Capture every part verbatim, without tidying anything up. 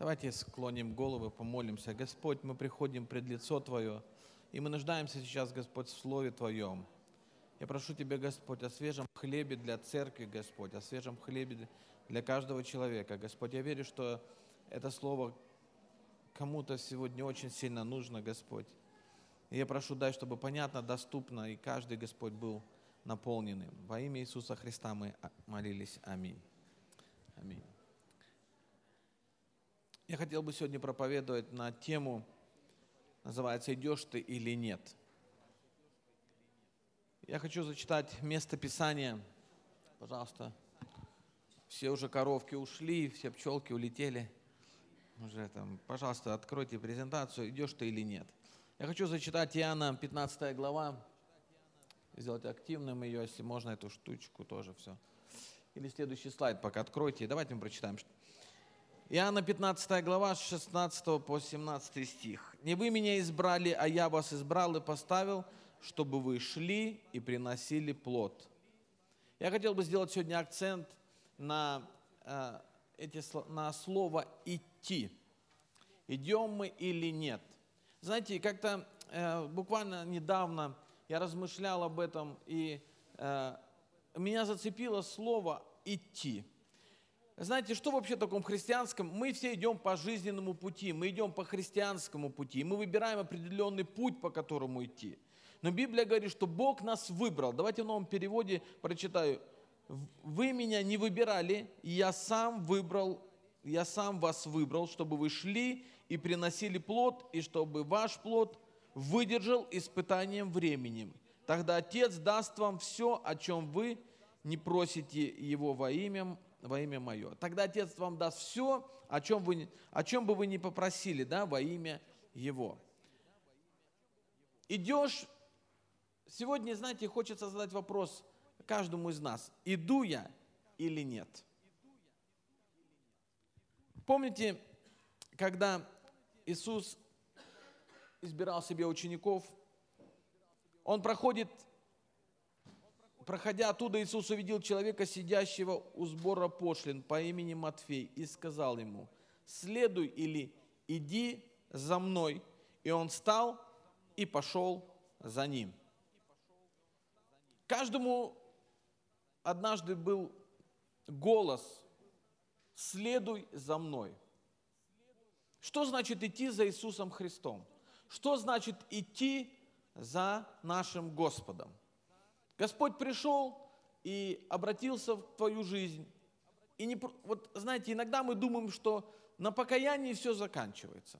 Давайте склоним головы, помолимся. Господь, мы приходим пред лицо Твое, и мы нуждаемся сейчас, Господь, в Слове Твоем. Я прошу Тебя, Господь, о свежем хлебе для церкви, Господь, о свежем хлебе для каждого человека. Господь, я верю, что это Слово кому-то сегодня очень сильно нужно, Господь. И я прошу, дай, чтобы понятно, доступно, и каждый, Господь, был наполненным. Во имя Иисуса Христа мы молились. Аминь. Аминь. Я хотел бы сегодня проповедовать на тему, называется «Идешь ты или нет?». Я хочу зачитать место Писания. Пожалуйста. Все уже коровки ушли, все пчелки улетели. Уже там, пожалуйста, откройте презентацию, идешь ты или нет. Я хочу зачитать Иоанна, пятнадцатая глава. Сделать активным ее, если можно, эту штучку тоже все. Или следующий слайд пока откройте. Давайте мы прочитаем. Иоанна пятнадцатая глава, с шестнадцатого по семнадцатый стих. «Не вы меня избрали, а я вас избрал и поставил, чтобы вы шли и приносили плод». Я хотел бы сделать сегодня акцент на, э, эти, на слово «идти». Идем мы или нет? Знаете, как-то э, буквально недавно я размышлял об этом, и э, меня зацепило слово «идти». Знаете, что вообще в таком христианском? Мы все идем по жизненному пути, мы идем по христианскому пути, мы выбираем определенный путь, по которому идти. Но Библия говорит, что Бог нас выбрал. Давайте в новом переводе прочитаю. «Вы меня не выбирали, я сам выбрал, я сам вас выбрал, чтобы вы шли и приносили плод, и чтобы ваш плод выдержал испытанием временем. Тогда Отец даст вам все, о чем вы не просите Его во имя во имя Мое. Тогда Отец вам даст все, о чем, вы, о чем бы вы ни попросили, да, во имя Его». Идешь, сегодня, знаете, хочется задать вопрос каждому из нас, иду я или нет? Помните, когда Иисус избирал себе учеников, Он проходит... Проходя оттуда, Иисус увидел человека, сидящего у сбора пошлин по имени Матфей, и сказал ему: «Следуй» или «Иди за мной». И он встал и пошел за ним. Каждому однажды был голос: «Следуй за мной». Что значит идти за Иисусом Христом? Что значит идти за нашим Господом? Господь пришел и обратился в твою жизнь. И не, вот, знаете, иногда мы думаем, что на покаянии все заканчивается.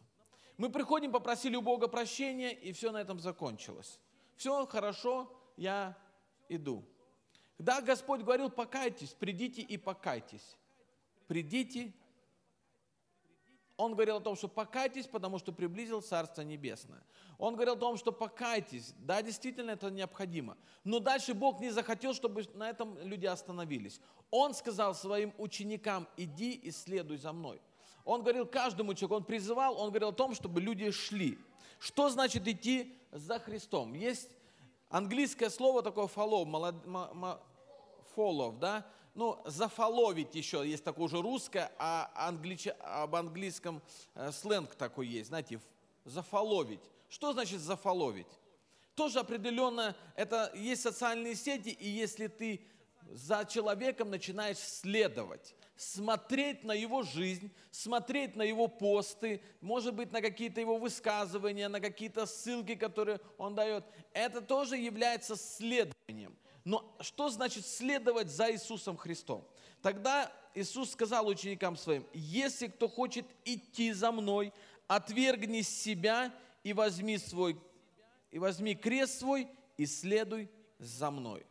Мы приходим, попросили у Бога прощения, и все на этом закончилось. Все хорошо, я иду. Да, Господь говорил: покайтесь, придите и покайтесь. Придите. Он говорил о том, что покайтесь, потому что приблизил Царство Небесное. Он говорил о том, что покайтесь. Да, действительно, это необходимо. Но дальше Бог не захотел, чтобы на этом люди остановились. Он сказал своим ученикам: иди и следуй за мной. Он говорил каждому человеку, он призывал, он говорил о том, чтобы люди шли. Что значит идти за Христом? Есть английское слово такое follow, молод, м- м- follow, да? Ну, зафоловить еще, есть такое уже русское, а англич... об английском сленг такой есть, знаете, зафоловить. Что значит зафоловить? Тоже определенно, это есть социальные сети, и если ты за человеком начинаешь следовать, смотреть на его жизнь, смотреть на его посты, может быть, на какие-то его высказывания, на какие-то ссылки, которые он дает, это тоже является следованием. Но что значит следовать за Иисусом Христом? Тогда Иисус сказал ученикам своим: «Если кто хочет идти за Мной, отвергни себя и возьми, свой, и возьми крест свой и следуй за Мной».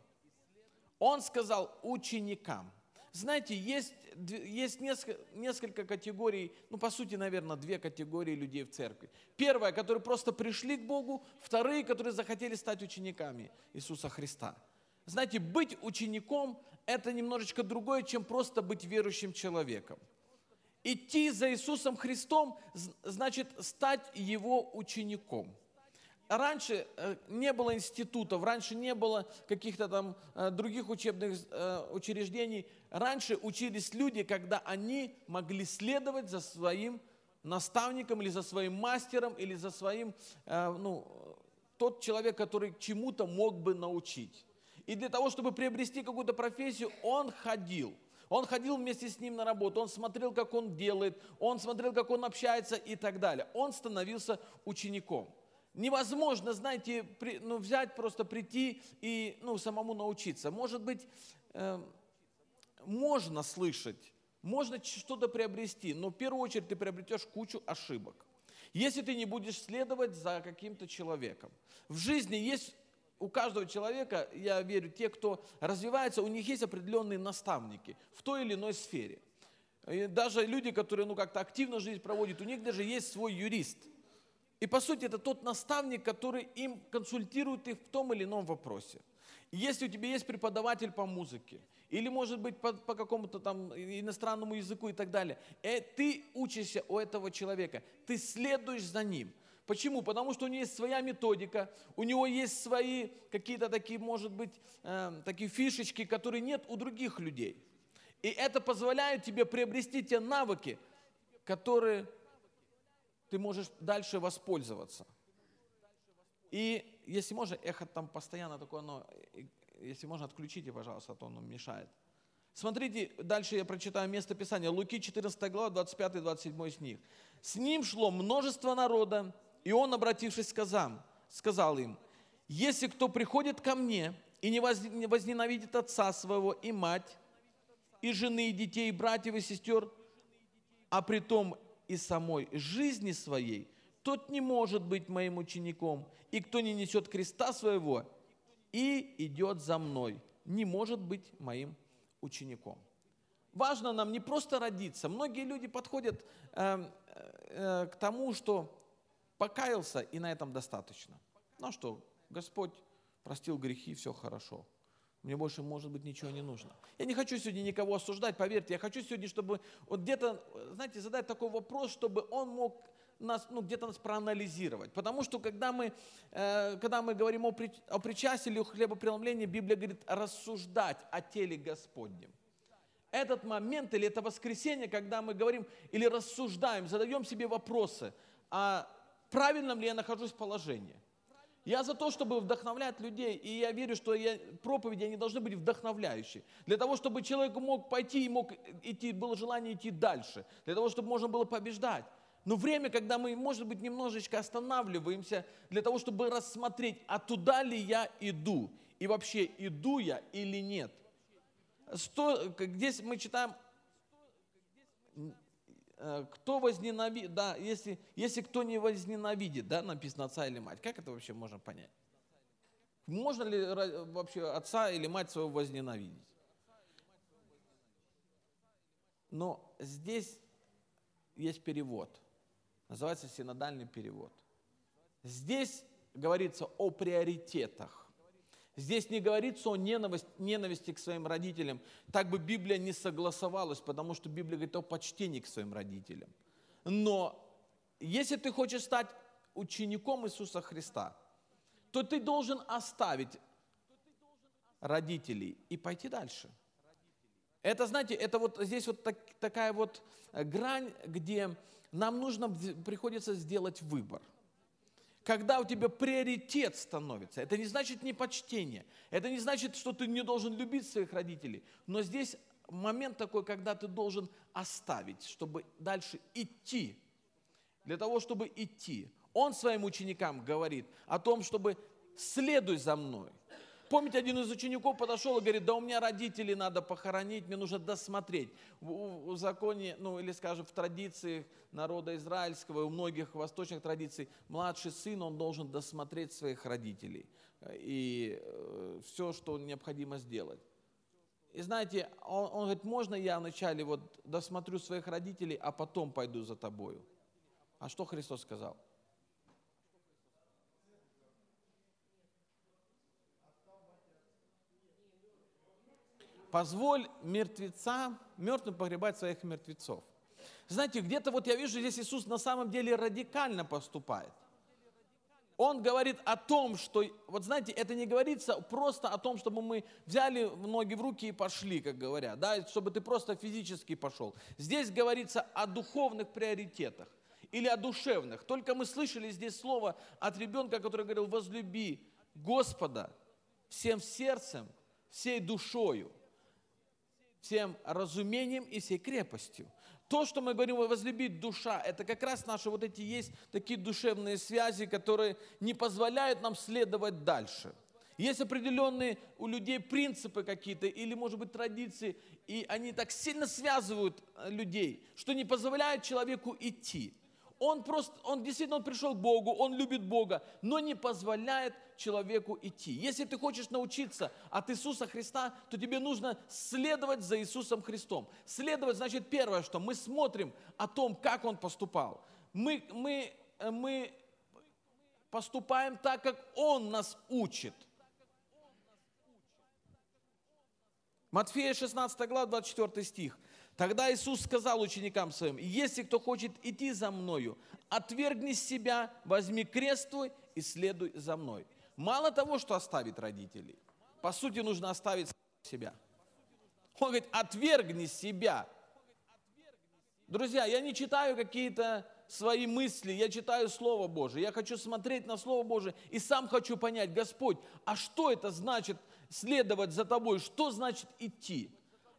Он сказал ученикам. Знаете, есть, есть несколько, несколько категорий, ну, по сути, наверное, две категории людей в церкви. Первая, которые просто пришли к Богу, вторые, которые захотели стать учениками Иисуса Христа. Знаете, быть учеником – это немножечко другое, чем просто быть верующим человеком. Идти за Иисусом Христом – значит стать Его учеником. Раньше не было институтов, раньше не было каких-то там других учебных учреждений. Раньше учились люди, когда они могли следовать за своим наставником, или за своим мастером, или за своим, ну, тот человек, который чему-то мог бы научить. И для того, чтобы приобрести какую-то профессию, он ходил. Он ходил вместе с ним на работу, он смотрел, как он делает, он смотрел, как он общается и так далее. Он становился учеником. Невозможно, знаете, при, ну, взять, просто прийти и ну, самому научиться. Может быть, э, можно слышать, можно что-то приобрести, но в первую очередь ты приобретешь кучу ошибок, если ты не будешь следовать за каким-то человеком. В жизни есть... У каждого человека, я верю, те, кто развивается, у них есть определенные наставники в той или иной сфере. И даже люди, которые ну, как-то активно жизнь проводят, у них даже есть свой юрист. И по сути это тот наставник, который им консультирует их в том или ином вопросе. Если у тебя есть преподаватель по музыке, или может быть по, по какому-то там иностранному языку и так далее, э, ты учишься у этого человека, ты следуешь за ним. Почему? Потому что у него есть своя методика, у него есть свои какие-то такие, может быть, э, такие фишечки, которые нет у других людей. И это позволяет тебе приобрести те навыки, которые ты можешь дальше воспользоваться. И если можно, эхо там постоянно такое, оно, если можно, отключите, пожалуйста, а то оно мешает. Смотрите, дальше я прочитаю место Писания. Луки четырнадцатая глава, двадцать пятый двадцать седьмой стих. «С ним шло множество народа, и он, обратившись, сказал, сказал им, «Если кто приходит ко мне и не возненавидит отца своего и мать, и жены, и детей, и братьев, и сестер, а притом и самой жизни своей, тот не может быть моим учеником, и кто не несет креста своего и идет за мной, не может быть моим учеником». Важно нам не просто родиться. Многие люди подходят э, э, к тому, что покаялся, и на этом достаточно. Ну что, Господь простил грехи, все хорошо. Мне больше, может быть, ничего не нужно. Я не хочу сегодня никого осуждать, поверьте. Я хочу сегодня, чтобы вот где-то, знаете, задать такой вопрос, чтобы он мог нас, ну, где-то нас проанализировать. Потому что, когда мы, э, когда мы говорим о, при, о причастии или о хлебопреломлении, Библия говорит рассуждать о теле Господнем. Этот момент или это воскресенье, когда мы говорим или рассуждаем, задаем себе вопросы, а правильно ли я нахожусь в положении. Я за то, чтобы вдохновлять людей, и я верю, что я, проповеди они должны быть вдохновляющие. Для того, чтобы человек мог пойти и мог идти, было желание идти дальше, для того, чтобы можно было побеждать. Но время, когда мы, может быть, немножечко останавливаемся для того, чтобы рассмотреть, а туда ли я иду, и вообще иду я или нет. Сто, здесь мы читаем, кто возненавидит, да, если, если кто не возненавидит, да, написано отца или мать. Как это вообще можно понять? Можно ли вообще отца или мать своего возненавидеть? Но здесь есть перевод, называется синодальный перевод. Здесь говорится о приоритетах. Здесь не говорится о ненависти к своим родителям. Так бы Библия не согласовалась, потому что Библия говорит о почтении к своим родителям. Но если ты хочешь стать учеником Иисуса Христа, то ты должен оставить родителей и пойти дальше. Это, знаете, это вот здесь вот так, такая вот грань, где нам нужно, приходится сделать выбор. Когда у тебя приоритет становится, это не значит непочтение, это не значит, что ты не должен любить своих родителей, но здесь момент такой, когда ты должен оставить, чтобы дальше идти, для того, чтобы идти. Он своим ученикам говорит о том, чтобы «следуй за мной». Помните, один из учеников подошел и говорит, да у меня родителей надо похоронить, мне нужно досмотреть. В законе, ну или скажем, в традициях народа израильского, у многих восточных традиций, младший сын, он должен досмотреть своих родителей и э, все, что необходимо сделать. И знаете, он, он говорит, можно я вначале вот досмотрю своих родителей, а потом пойду за тобою? А что Христос сказал? Позволь мертвецам, мертвым погребать своих мертвецов. Знаете, где-то вот я вижу, здесь Иисус на самом деле радикально поступает. Он говорит о том, что, вот знаете, это не говорится просто о том, чтобы мы взяли ноги в руки и пошли, как говорят, да, чтобы ты просто физически пошел. Здесь говорится о духовных приоритетах. или о душевных. Только мы слышали здесь слово от ребенка, который говорил: возлюби Господа всем сердцем, всей душою, всем разумением и всей крепостью. То, что мы говорим, возлюбить душа, это как раз наши вот эти есть такие душевные связи, которые не позволяют нам следовать дальше. Есть определенные у людей принципы какие-то или, может быть, традиции, и они так сильно связывают людей, что не позволяют человеку идти. Он просто, он действительно он пришел к Богу, он любит Бога, но не позволяет человеку идти. Если ты хочешь научиться от Иисуса Христа, то тебе нужно следовать за Иисусом Христом. Следовать, значит, первое, что мы смотрим о том, как Он поступал. Мы, мы, мы поступаем так, как Он нас учит. Матфея шестнадцатая глава, двадцать четвёртый стих. Тогда Иисус сказал ученикам своим: «Если кто хочет идти за Мною, отвергни себя, возьми крест твой и следуй за Мной». Мало того, что оставит родителей, по сути, нужно оставить себя. Он говорит: отвергни себя. Друзья, я не читаю какие-то свои мысли, я читаю Слово Божие, я хочу смотреть на Слово Божие и сам хочу понять: Господь, а что это значит следовать за Тобой, что значит идти?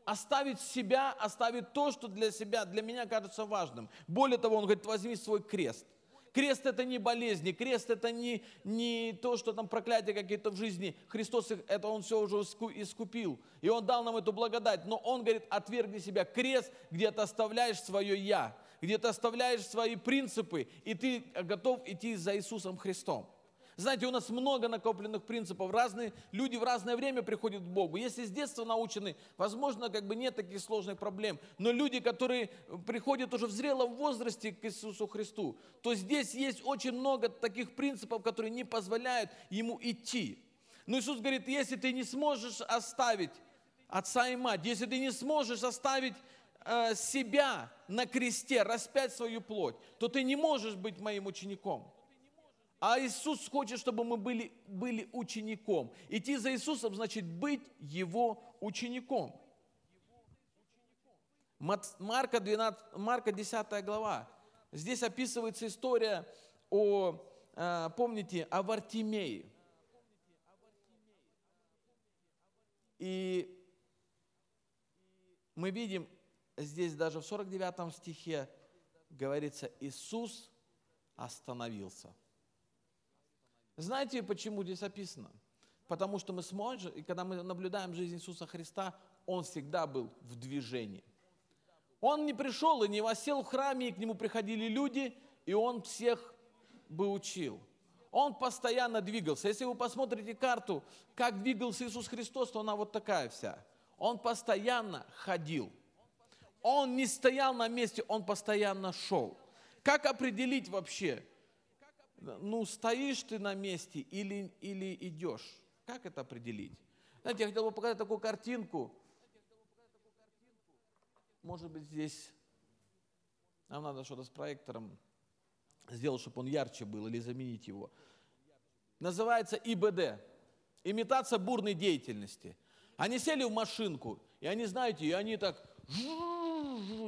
Оставить себя, оставить то, что для себя, для меня кажется важным. Более того, он говорит: возьми свой крест. Крест — это не болезни, крест — это не, не то, что там проклятия какие-то в жизни. Христос, это Он все уже искупил, и Он дал нам эту благодать. Но Он говорит: отвергни себя. Крест, где ты оставляешь свое «я», где ты оставляешь свои принципы, и ты готов идти за Иисусом Христом. Знаете, у нас много накопленных принципов. Разные люди в разное время приходят к Богу. Если с детства научены, возможно, как бы нет таких сложных проблем. Но люди, которые приходят уже в зрелом возрасте к Иисусу Христу, то здесь есть очень много таких принципов, которые не позволяют Ему идти. Но Иисус говорит: если ты не сможешь оставить отца и мать, если ты не сможешь оставить э, себя на кресте, распять свою плоть, то ты не можешь быть Моим учеником. А Иисус хочет, чтобы мы были, были учеником. Идти за Иисусом значит быть Его учеником. Марка, двенадцатая, Марка десятая глава. Здесь описывается история о, помните, о Вартимее. И мы видим здесь даже в сорок девятом стихе говорится: Иисус остановился. Знаете, почему здесь описано? Потому что мы смотрим, и когда мы наблюдаем жизнь Иисуса Христа, Он всегда был в движении. Он не пришел и не восел в храме, и к Нему приходили люди, и Он всех бы учил. Он постоянно двигался. Если вы посмотрите карту, как двигался Иисус Христос, то она вот такая вся. Он постоянно ходил. Он не стоял на месте, Он постоянно шел. Как определить вообще? Ну, стоишь ты на месте или, или идешь? Как это определить? Знаете, я хотел бы показать такую картинку. Может быть, здесь нам надо что-то с проектором сделать, чтобы он ярче был, или заменить его. Называется И Б Д. Имитация бурной деятельности. Они сели в машинку, и они, знаете, и они так...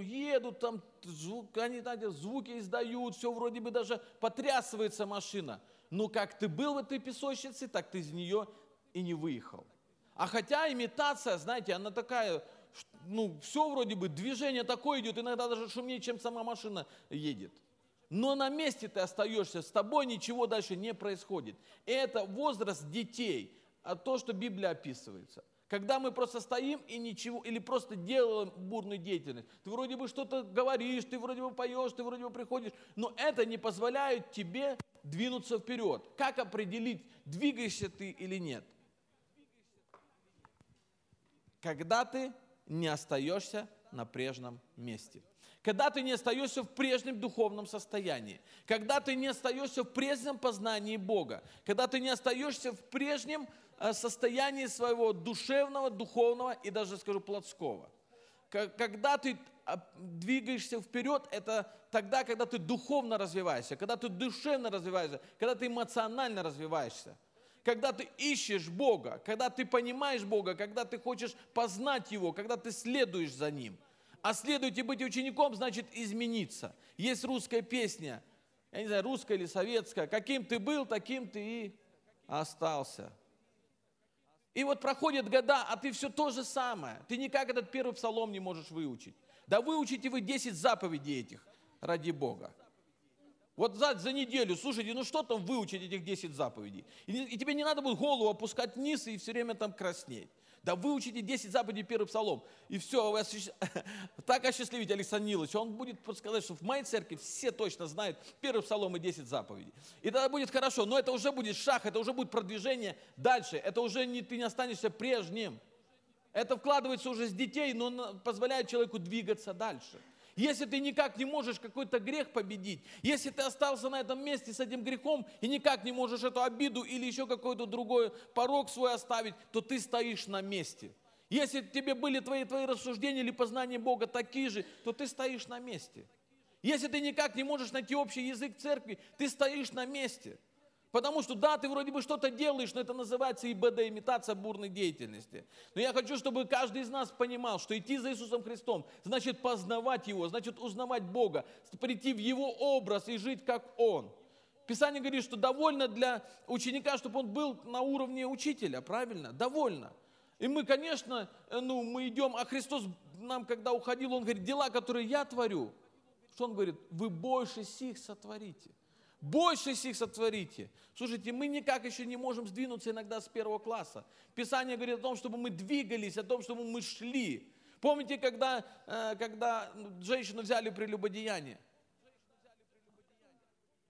едут, там звук, они, знаете, звуки издают, все вроде бы даже потрясывается машина. Но как ты был в этой песочнице, так ты из нее и не выехал. А хотя имитация, знаете, она такая, ну, все вроде бы, движение такое идет, иногда даже шумнее, чем сама машина едет. Но на месте ты остаешься, с тобой ничего дальше не происходит. И это возраст детей, а то, что Библия описывается. Когда мы просто стоим и ничего, или просто делаем бурную деятельность. Ты вроде бы что-то говоришь, ты вроде бы поешь, ты вроде бы приходишь, но это не позволяет тебе двинуться вперед. Как определить, двигаешься ты или нет? Когда ты не остаешься на прежнем месте. Когда ты не остаешься в прежнем духовном состоянии. Когда ты не остаешься в прежнем познании Бога. Когда ты не остаешься в прежнем состоянии своего душевного, духовного и даже, скажу, плотского. Когда ты двигаешься вперед, это тогда, когда ты духовно развиваешься, когда ты душевно развиваешься, когда ты эмоционально развиваешься, когда ты ищешь Бога, когда ты понимаешь Бога, когда ты хочешь познать Его, когда ты следуешь за Ним. А следуйте быть учеником, значит измениться. Есть русская песня, я не знаю, русская или советская. Каким ты был, таким ты и остался. И вот проходят года, а ты все то же самое. Ты никак этот первый псалом не можешь выучить. Да выучите вы десять заповедей этих, ради Бога. Вот за, за неделю, слушайте, ну что там выучить этих десять заповедей? И, и тебе не надо будет голову опускать вниз и все время там краснеть. Да выучите десять заповедей первый псалом. И все, вы осуществ... так осчастливите Александр Нилович. Он будет сказать, что в моей церкви все точно знают первый псалом и десять заповедей. И тогда будет хорошо, но это уже будет шаг, это уже будет продвижение дальше. Это уже не, ты не останешься прежним. Это вкладывается уже с детей, но позволяет человеку двигаться дальше. Если ты никак не можешь какой-то грех победить, если ты остался на этом месте с этим грехом и никак не можешь эту обиду или еще какой-то другой порог свой оставить, то ты стоишь на месте. Если тебе были твои, твои рассуждения или познания Бога такие же, то ты стоишь на месте. Если ты никак не можешь найти общий язык церкви, ты стоишь на месте. Потому что, да, ты вроде бы что-то делаешь, но это называется ИБД, имитация бурной деятельности. Но я хочу, чтобы каждый из нас понимал, что идти за Иисусом Христом значит познавать Его, значит узнавать Бога, прийти в Его образ и жить, как Он. Писание говорит, что довольно для ученика, чтобы он был на уровне учителя, правильно? Довольно. И мы, конечно, ну, мы идем, а Христос нам, когда уходил, Он говорит, дела, которые я творю, что Он говорит, вы больше сих сотворите. Больше сих сотворите. Слушайте, мы никак еще не можем сдвинуться иногда с первого класса. Писание говорит о том, чтобы мы двигались, о том, чтобы мы шли. Помните, когда, когда женщину взяли в прелюбодеянии?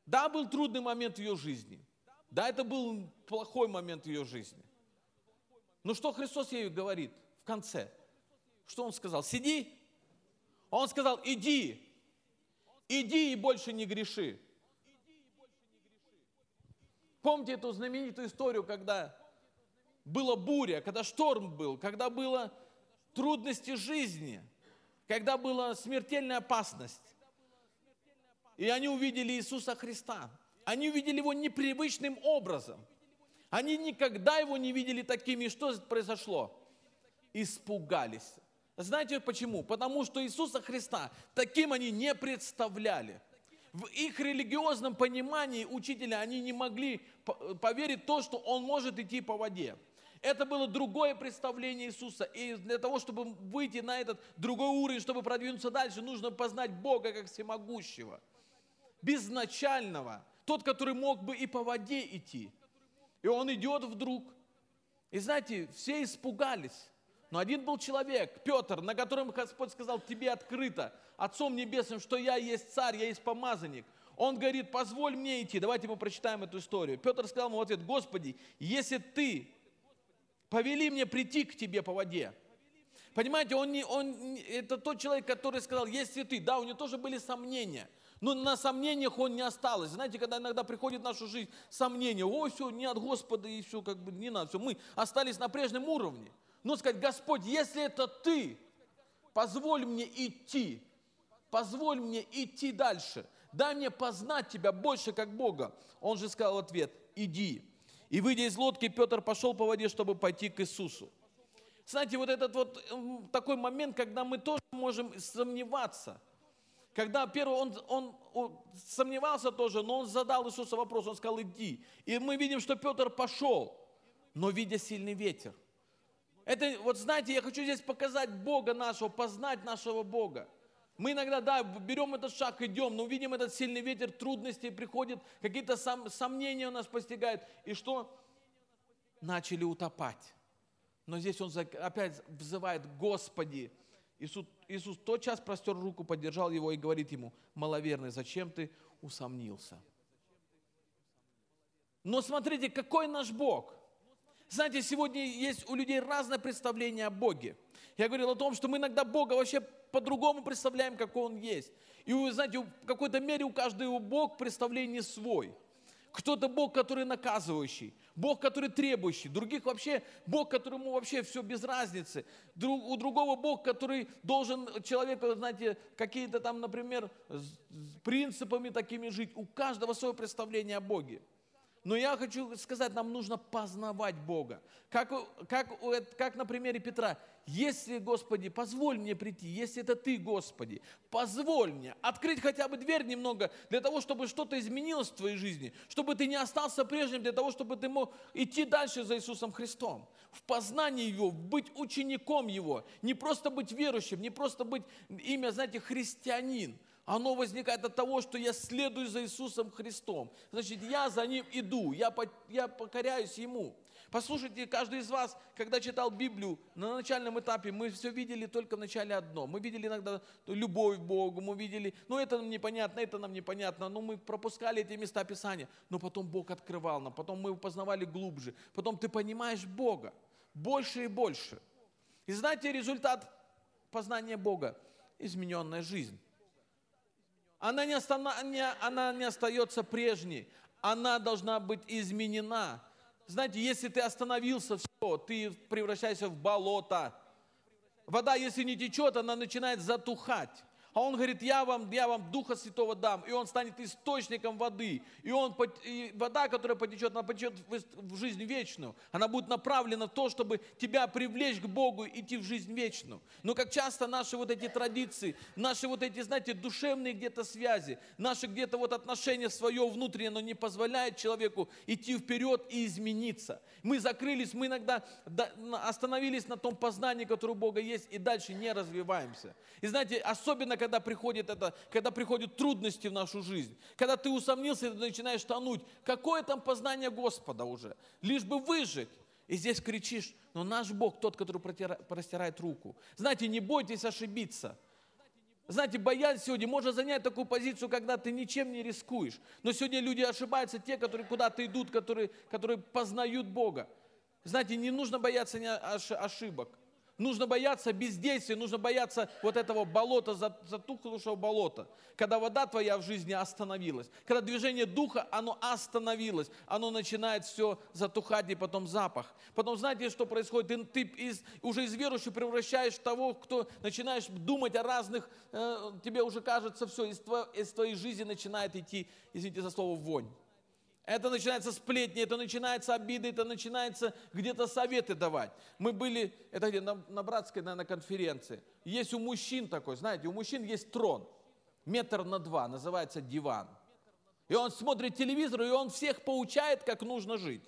Да, был трудный момент в ее жизни. Да, это был плохой момент в ее жизни. Но что Христос ей говорит в конце? Что Он сказал? Сиди. Он сказал, иди. Иди и больше не греши. Помните эту знаменитую историю, когда была буря, когда шторм был, когда были трудности жизни, когда была смертельная опасность. И они увидели Иисуса Христа. Они увидели Его непривычным образом. Они никогда Его не видели таким. И что произошло? Испугались. Знаете почему? Потому что Иисуса Христа таким они не представляли. В их религиозном понимании учителя они не могли поверить в то, что он может идти по воде. Это было другое представление Иисуса. И для того, чтобы выйти на этот другой уровень, чтобы продвинуться дальше, нужно познать Бога как всемогущего, безначального, тот, который мог бы и по воде идти. И он идет вдруг. И знаете, все испугались. Но один был человек, Петр, на котором Господь сказал, тебе открыто, Отцом Небесным, что я есть царь, я есть помазанник. Он говорит, позволь мне идти. Давайте мы прочитаем эту историю. Петр сказал ему в ответ, Господи, если ты повели мне прийти к тебе по воде. Понимаете, он не, он, это тот человек, который сказал, если ты. Да, у него тоже были сомнения, но на сомнениях он не осталось. Знаете, когда иногда приходит в нашу жизнь сомнения, ой, все, не от Господа, и все, как бы не надо, все, мы остались на прежнем уровне. Но сказать, Господь, если это Ты, позволь мне идти, позволь мне идти дальше, дай мне познать Тебя больше, как Бога. Он же сказал в ответ, иди. И выйдя из лодки, Петр пошел по воде, чтобы пойти к Иисусу. Знаете, вот этот вот такой момент, когда мы тоже можем сомневаться. Когда первый, он, он, он сомневался тоже, но он задал Иисусу вопрос, он сказал, иди. И мы видим, что Петр пошел, но видя сильный ветер. Это, вот знаете, я хочу здесь показать Бога нашего, познать нашего Бога. Мы иногда, да, берем этот шаг, идем, но видим этот сильный ветер, трудности приходят, какие-то сом, сомнения у нас постигают. И что? Начали утопать. Но здесь он опять взывает, Господи. Иисус, Иисус тотчас простер руку, поддержал его и говорит ему, маловерный, зачем ты усомнился? Но смотрите, какой наш Бог? Знаете, сегодня есть у людей разное представление о Боге. Я говорил о том, что мы иногда Бога вообще по-другому представляем, как Он есть. И, вы знаете, в какой-то мере у каждого Бог представление свой. Кто-то Бог, который наказывающий, Бог, который требующий, других вообще Бог, которому вообще все без разницы. Друг, у другого Бог, который должен человеку, знаете, какие-то там, например, с принципами такими жить. У каждого свое представление о Боге. Но я хочу сказать, нам нужно познавать Бога. Как, как, как на примере Петра. Если, Господи, позволь мне прийти, если это Ты, Господи, позволь мне открыть хотя бы дверь немного для того, чтобы что-то изменилось в твоей жизни, чтобы ты не остался прежним, для того, чтобы ты мог идти дальше за Иисусом Христом. В познании Его, быть учеником Его, не просто быть верующим, не просто быть имя, знаете, христианин. Оно возникает от того, что я следую за Иисусом Христом. Значит, я за Ним иду, я, по, я покоряюсь Ему. Послушайте, каждый из вас, когда читал Библию, на начальном этапе мы все видели только в начале одно. Мы видели иногда любовь к Богу, мы видели, ну это нам непонятно, это нам непонятно, но мы пропускали эти места Писания. Но потом Бог открывал нам, потом мы его познавали глубже, потом ты понимаешь Бога больше и больше. И знаете, результат познания Бога – измененная жизнь. Она не, остана, не, она не остается прежней, она должна быть изменена. Знаете, если ты остановился, все, ты превращаешься в болото. Вода, если не течет, она начинает затухать. А он говорит, я вам, я вам Духа Святого дам, и он станет источником воды. И, он, и вода, которая потечет, она потечет в жизнь вечную. Она будет направлена в то, чтобы тебя привлечь к Богу и идти в жизнь вечную. Но как часто наши вот эти традиции, наши вот эти, знаете, душевные где-то связи, наши где-то вот отношения свое внутреннее, но не позволяет человеку идти вперед и измениться. Мы закрылись, мы иногда остановились на том познании, которое у Бога есть, и дальше не развиваемся. И знаете, особенно, когда приходит это, когда приходят трудности в нашу жизнь, когда ты усомнился, ты начинаешь тонуть. Какое там познание Господа уже? Лишь бы выжить. И здесь кричишь, но наш Бог тот, который протира, простирает руку. Знаете, не бойтесь ошибиться. Знаете, боязнь сегодня может занять такую позицию, когда ты ничем не рискуешь. Но сегодня люди ошибаются, те, которые куда-то идут, которые, которые познают Бога. Знаете, не нужно бояться ошибок. Нужно бояться бездействия, нужно бояться вот этого болота, затухшего болота. Когда вода твоя в жизни остановилась, когда движение духа, оно остановилось, оно начинает все затухать, и потом запах. Потом знаете, что происходит? Ты из, уже из верующего превращаешь в того, кто начинаешь думать о разных, э, тебе уже кажется все, из, тво, из твоей жизни начинает идти, извините за слово, вонь. Это начинается сплетни, это начинается обиды, это начинается где-то советы давать. Мы были, это где, на, на братской, наверное, конференции. Есть у мужчин такой, знаете, у мужчин есть трон, метр на два, называется диван. И он смотрит телевизор, и он всех поучает, как нужно жить.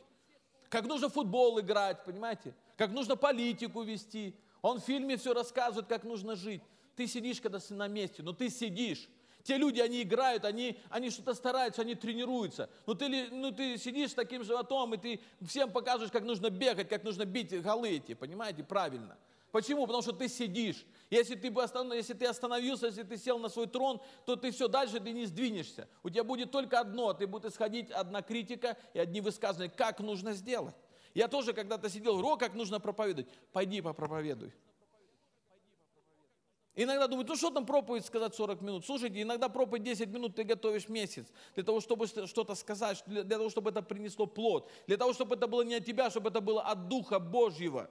Как нужно в футбол играть, понимаете? Как нужно политику вести. Он в фильме все рассказывает, как нужно жить. Ты сидишь, когда ты на месте, но ты сидишь. Те люди, они играют, они, они что-то стараются, они тренируются. Но ты, ну, ты сидишь с таким животом, и ты всем показываешь, как нужно бегать, как нужно бить голы эти, понимаете, правильно. Почему? Потому что ты сидишь. Если ты, если ты остановился, если ты сел на свой трон, то ты все, дальше ты не сдвинешься. У тебя будет только одно, ты будешь исходить одна критика и одни высказывания, как нужно сделать. Я тоже когда-то сидел, говорю, как нужно проповедовать. Пойди попроповедуй. Иногда думают, ну что там проповедь сказать сорок минут? Слушайте, иногда проповедь десять минут ты готовишь месяц для того, чтобы что-то сказать, для того, чтобы это принесло плод, для того, чтобы это было не от тебя, чтобы это было от Духа Божьего.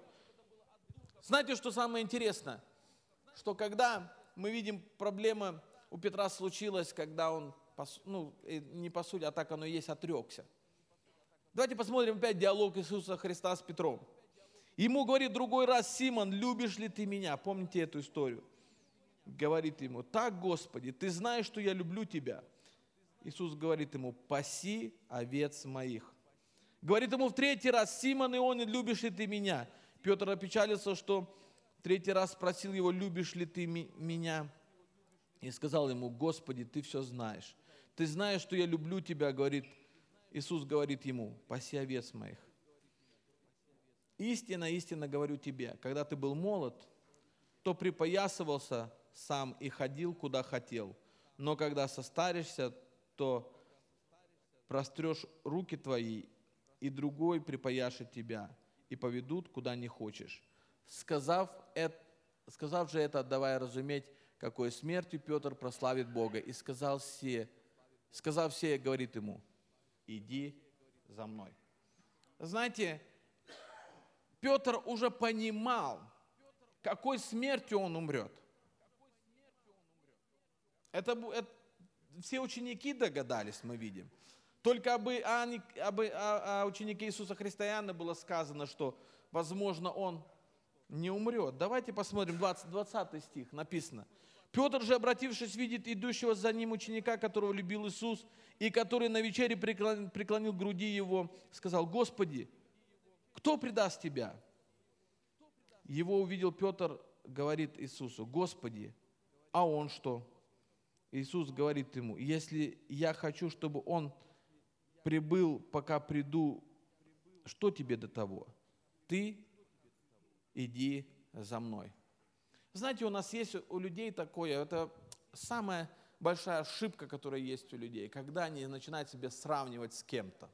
Знаете, что самое интересное? Что когда мы видим, проблема у Петра случилась, когда он, ну не по сути, а так оно и есть, отрекся. Давайте посмотрим опять диалог Иисуса Христа с Петром. Ему говорит другой раз: Симон, любишь ли ты меня? Помните эту историю? Говорит ему: так, Господи, ты знаешь, что я люблю тебя. Иисус говорит ему: паси овец моих. Говорит ему в третий раз: Симон, Ионин, любишь ли ты меня? Петр опечалился, что третий раз спросил его: любишь ли ты меня? И сказал ему: Господи, ты все знаешь. Ты знаешь, что я люблю тебя, говорит. Иисус говорит ему: паси овец моих. Истинно, истинно говорю тебе, когда ты был молод, то припоясывался сам и ходил, куда хотел. Но когда состаришься, то прострешь руки твои, и другой припояшет тебя, и поведут, куда не хочешь. Сказав, это, сказав же это, отдавая разуметь, какой смертью Петр прославит Бога. И сказал все, сказав все, говорит ему: иди за мной. Знаете, Петр уже понимал, какой смертью он умрет. Это, это все ученики догадались, мы видим. Только об Иоанне, об, о, о ученике Иисуса Христа Иоанна было сказано, что, возможно, он не умрет. Давайте посмотрим, двадцатый стих написано. Петр же, обратившись, видит идущего за ним ученика, которого любил Иисус, и который на вечере преклонил, преклонил к груди его, сказал: «Господи, кто предаст тебя?» Его увидел Петр, говорит Иисусу: «Господи, а он что?» Иисус говорит ему: «Если я хочу, чтобы он прибыл, пока приду, что тебе до того? Ты иди за мной». Знаете, у нас есть у людей такое, это самая большая ошибка, которая есть у людей, когда они начинают себя сравнивать с кем-то.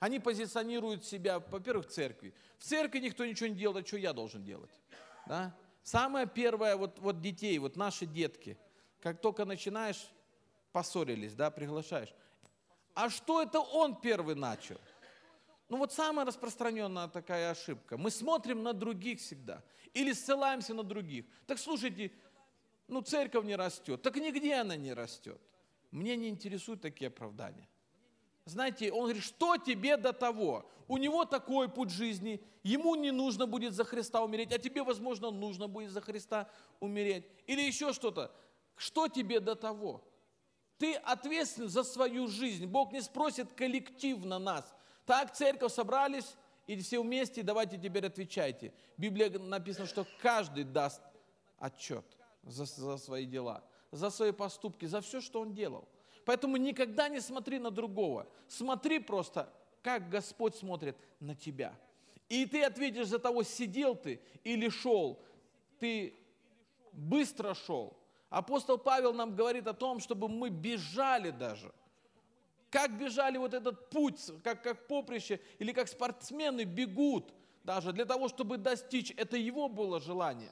Они позиционируют себя, во-первых, в церкви. В церкви никто ничего не делает, а что я должен делать? Да? Самое первое, вот, вот детей, вот наши детки, как только начинаешь, поссорились, да, приглашаешь. А что это он первый начал? Ну вот самая распространенная такая ошибка. Мы смотрим на других всегда. Или ссылаемся на других. Так слушайте, ну церковь не растет. Так нигде она не растет. Мне не интересуют такие оправдания. Знаете, он говорит: что тебе до того? У него такой путь жизни. Ему не нужно будет за Христа умереть. А тебе, возможно, нужно будет за Христа умереть. Или еще что-то. Что тебе до того? Ты ответственен за свою жизнь. Бог не спросит коллективно нас. Так, церковь собрались, и все вместе, давайте теперь отвечайте. В Библии написано, что каждый даст отчет за, за свои дела, за свои поступки, за все, что он делал. Поэтому никогда не смотри на другого. Смотри просто, как Господь смотрит на тебя. И ты ответишь за того, сидел ты или шел. Ты быстро шел. Апостол Павел нам говорит о том, чтобы мы бежали даже. Как бежали вот этот путь, как, как поприще, или как спортсмены бегут даже для того, чтобы достичь. Это его было желание.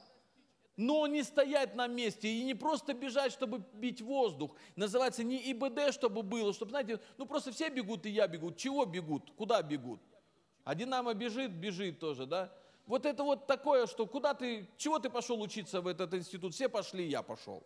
Но не стоять на месте и не просто бежать, чтобы бить воздух. Называется не ИБД, чтобы было, чтобы, знаете, ну просто все бегут и я бегу. Чего бегут? Куда бегут? А Динамо бежит, бежит тоже, да? Вот это вот такое, что куда ты, чего ты пошел учиться в этот институт? Все пошли, я пошел.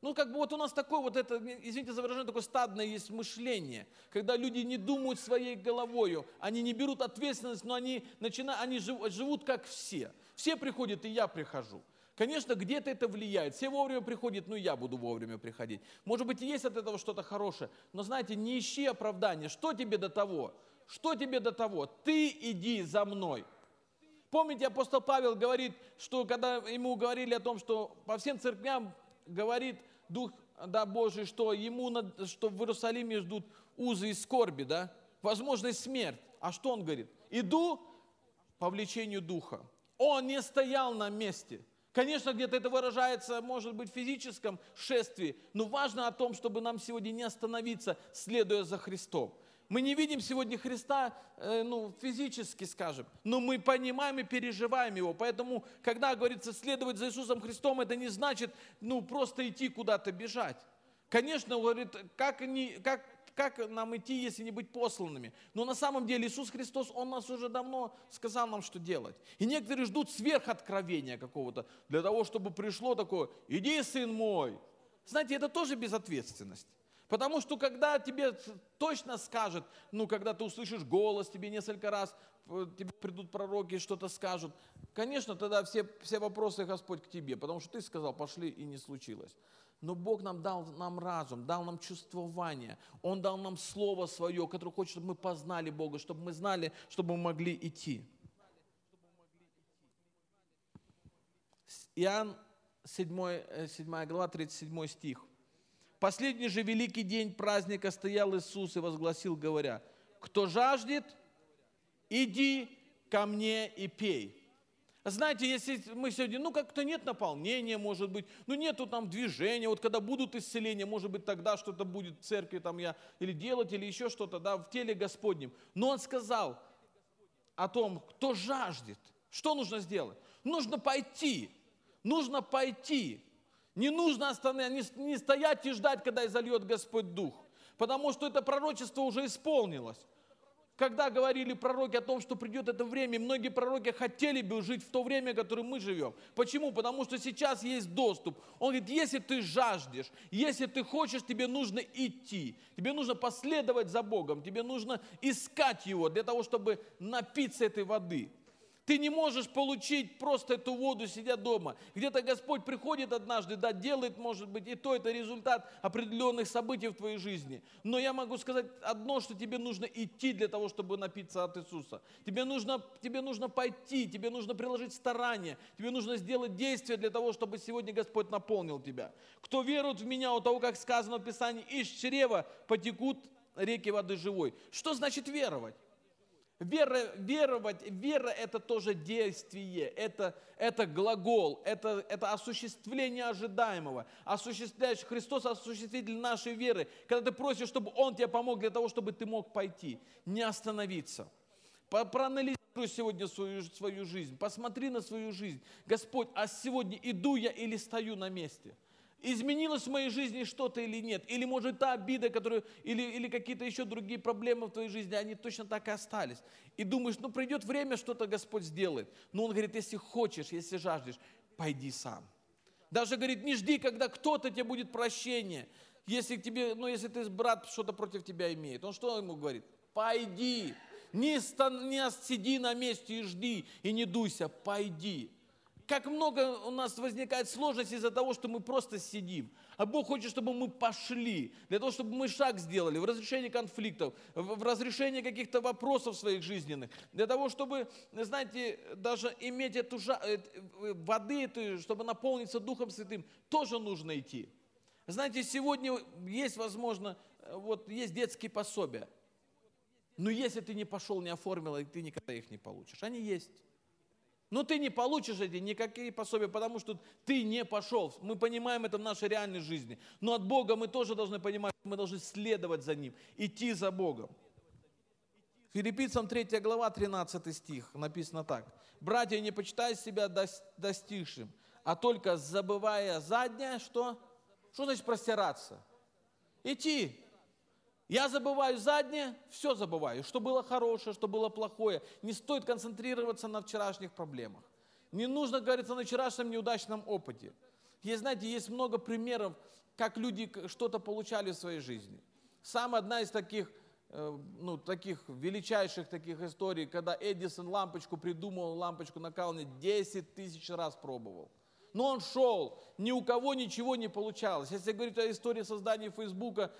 Ну, как бы вот у нас такое вот это, извините за выражение, такое стадное есть мышление, когда люди не думают своей головою, они не берут ответственность, но они, начина, они живут, живут как все. Все приходят, и я прихожу. Конечно, где-то это влияет. Все вовремя приходят, ну, я буду вовремя приходить. Может быть, есть от этого что-то хорошее, но, знаете, не ищи оправдания. Что тебе до того? Что тебе до того? Ты иди за мной. Помните, апостол Павел говорит, что когда ему говорили о том, что по всем церквям говорит Дух, да, Божий, что ему надо, что в Иерусалиме ждут узы и скорби, да? Возможно, смерть. А что он говорит? Иду по влечению Духа. Он не стоял на месте. Конечно, где-то это выражается, может быть, в физическом шествии, но важно о том, чтобы нам сегодня не остановиться, следуя за Христом. Мы не видим сегодня Христа, ну, физически, скажем, но мы понимаем и переживаем Его. Поэтому, когда говорится следовать за Иисусом Христом, это не значит, ну, просто идти куда-то бежать. Конечно, говорит, как, не, как, как нам идти, если не быть посланными? Но на самом деле Иисус Христос, Он нас уже давно сказал нам, что делать. И некоторые ждут сверхоткровения какого-то, для того, чтобы пришло такое: «Иди, сын мой». Знаете, это тоже безответственность. Потому что когда тебе точно скажут, ну, когда ты услышишь голос, тебе несколько раз тебе придут пророки, что-то скажут, конечно, тогда все, все вопросы, Господь, к тебе, потому что ты сказал, пошли, и не случилось. Но Бог нам дал нам разум, дал нам чувствование, Он дал нам Слово Свое, которое хочет, чтобы мы познали Бога, чтобы мы знали, чтобы мы могли идти. Иоанн седьмая глава, тридцать седьмой стих. Последний же великий день праздника стоял Иисус и возгласил, говоря: «Кто жаждет, иди ко мне и пей». Знаете, если мы сегодня, ну как-то нет наполнения, может быть, ну нету там движения, вот когда будут исцеления, может быть, тогда что-то будет в церкви там я или делать, или еще что-то, да, в теле Господнем. Но Он сказал о том, кто жаждет, что нужно сделать? Нужно пойти, нужно пойти. Не нужно остановиться, не стоять и ждать, когда изольет Господь Дух, потому что это пророчество уже исполнилось. Когда говорили пророки о том, что придет это время, многие пророки хотели бы жить в то время, в котором мы живем. Почему? Потому что сейчас есть доступ. Он говорит, если ты жаждешь, если ты хочешь, тебе нужно идти. Тебе нужно последовать за Богом, тебе нужно искать Его для того, чтобы напиться этой воды. Ты не можешь получить просто эту воду, сидя дома. Где-то Господь приходит однажды, да, делает, может быть, и то это результат определенных событий в твоей жизни. Но я могу сказать одно, что тебе нужно идти для того, чтобы напиться от Иисуса. Тебе нужно, тебе нужно пойти, тебе нужно приложить старания, тебе нужно сделать действия для того, чтобы сегодня Господь наполнил тебя. Кто верует в меня, у того, как сказано в Писании, из чрева потекут реки воды живой. Что значит веровать? Вера, веровать, вера – это тоже действие, это, это глагол, это, это осуществление ожидаемого. Осуществляешь, Христос – осуществитель нашей веры. Когда ты просишь, чтобы Он тебе помог для того, чтобы ты мог пойти, не остановиться. Проанализируй сегодня свою, свою жизнь, посмотри на свою жизнь. Господь, а сегодня иду я или стою на месте? Изменилось в моей жизни что-то или нет? Или, может, та обида, которую, или, или какие-то еще другие проблемы в твоей жизни, они точно так и остались. И думаешь, ну, придет время, что-то Господь сделает. Но Он говорит, если хочешь, если жаждешь, пойди сам. Даже, говорит, не жди, когда кто-то тебе будет прощение. Если тебе, ну, если ты брат что-то против тебя имеет. Он что ему говорит? Пойди. Не, стан, не сиди на месте и жди, и не дуйся. Пойди. Как много у нас возникает сложностей из-за того, что мы просто сидим. А Бог хочет, чтобы мы пошли, для того, чтобы мы шаг сделали в разрешении конфликтов, в разрешении каких-то вопросов своих жизненных, для того, чтобы, знаете, даже иметь эту жа... воды, эту, чтобы наполниться Духом Святым, тоже нужно идти. Знаете, сегодня есть, возможно, вот есть детские пособия, но если ты не пошел, не оформил, ты никогда их не получишь. Они есть. Но ты не получишь эти никакие пособия, потому что ты не пошел. Мы понимаем это в нашей реальной жизни. Но от Бога мы тоже должны понимать, мы должны следовать за Ним, идти за Богом. Филиппийцам третья глава, тринадцатый стих, написано так. «Братья, не почитай себя достигшим, а только забывая заднее, что...» Что значит простираться? Идти. Я забываю заднее, все забываю, что было хорошее, что было плохое. Не стоит концентрироваться на вчерашних проблемах. Не нужно, говорится, на вчерашнем неудачном опыте. Есть, знаете, есть много примеров, как люди что-то получали в своей жизни. Самая одна из таких, ну, таких величайших таких историй, когда Эдисон лампочку придумал, лампочку накаленную, десять тысяч раз пробовал. Но он шел, ни у кого ничего не получалось. Если говорить о истории создания Фейсбука,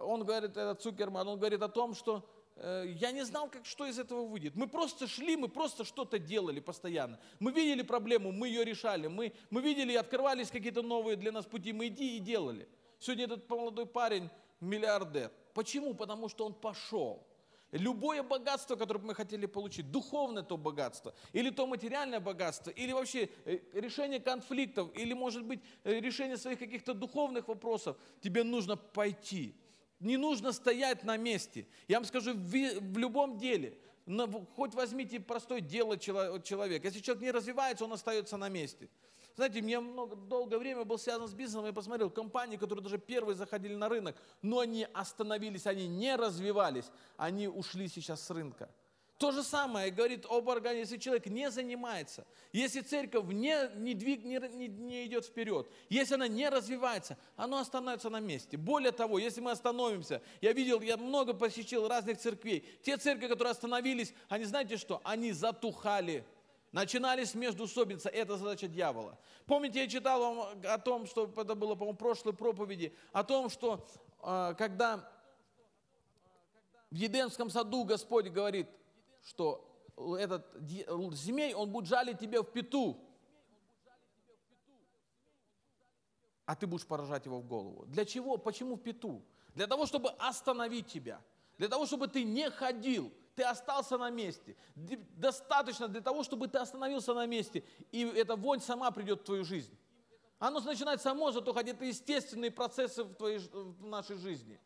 он говорит, этот Цукерман, он говорит о том, что э, я не знал, как, что из этого выйдет. Мы просто шли, мы просто что-то делали постоянно. Мы видели проблему, мы ее решали. Мы, мы видели, и открывались какие-то новые для нас пути. Мы иди и делали. Сегодня этот молодой парень миллиардер. Почему? Потому что он пошел. Любое богатство, которое мы хотели получить, духовное то богатство, или то материальное богатство, или вообще решение конфликтов, или, может быть, решение своих каких-то духовных вопросов, тебе нужно пойти. Не нужно стоять на месте. Я вам скажу, в, в любом деле, на, хоть возьмите простое дело человека. Если человек не развивается, он остается на месте. Знаете, мне много, долгое время был связан с бизнесом, я посмотрел, компании, которые даже первые заходили на рынок, но они остановились, они не развивались, они ушли сейчас с рынка. То же самое говорит об организации, если человек не занимается, если церковь не, не, двиг, не, не, не идет вперед, если она не развивается, она остановится на месте. Более того, если мы остановимся, я видел, я много посещал разных церквей, те церкви, которые остановились, они, знаете что, они затухали. Начинались междоусобицы, это задача дьявола. Помните, я читал вам о том, что это было, по-моему, в прошлой проповеди, о том, что когда в Едемском саду Господь говорит, что этот змей, он будет жалить тебя в пету, а ты будешь поражать его в голову. Для чего? Почему в пету? Для того, чтобы остановить тебя, для того, чтобы ты не ходил, ты остался на месте. Достаточно для того, чтобы ты остановился на месте, и эта вонь сама придет в твою жизнь. Оно начинает само, зато ходят естественные процессы в, твоей, в нашей жизни.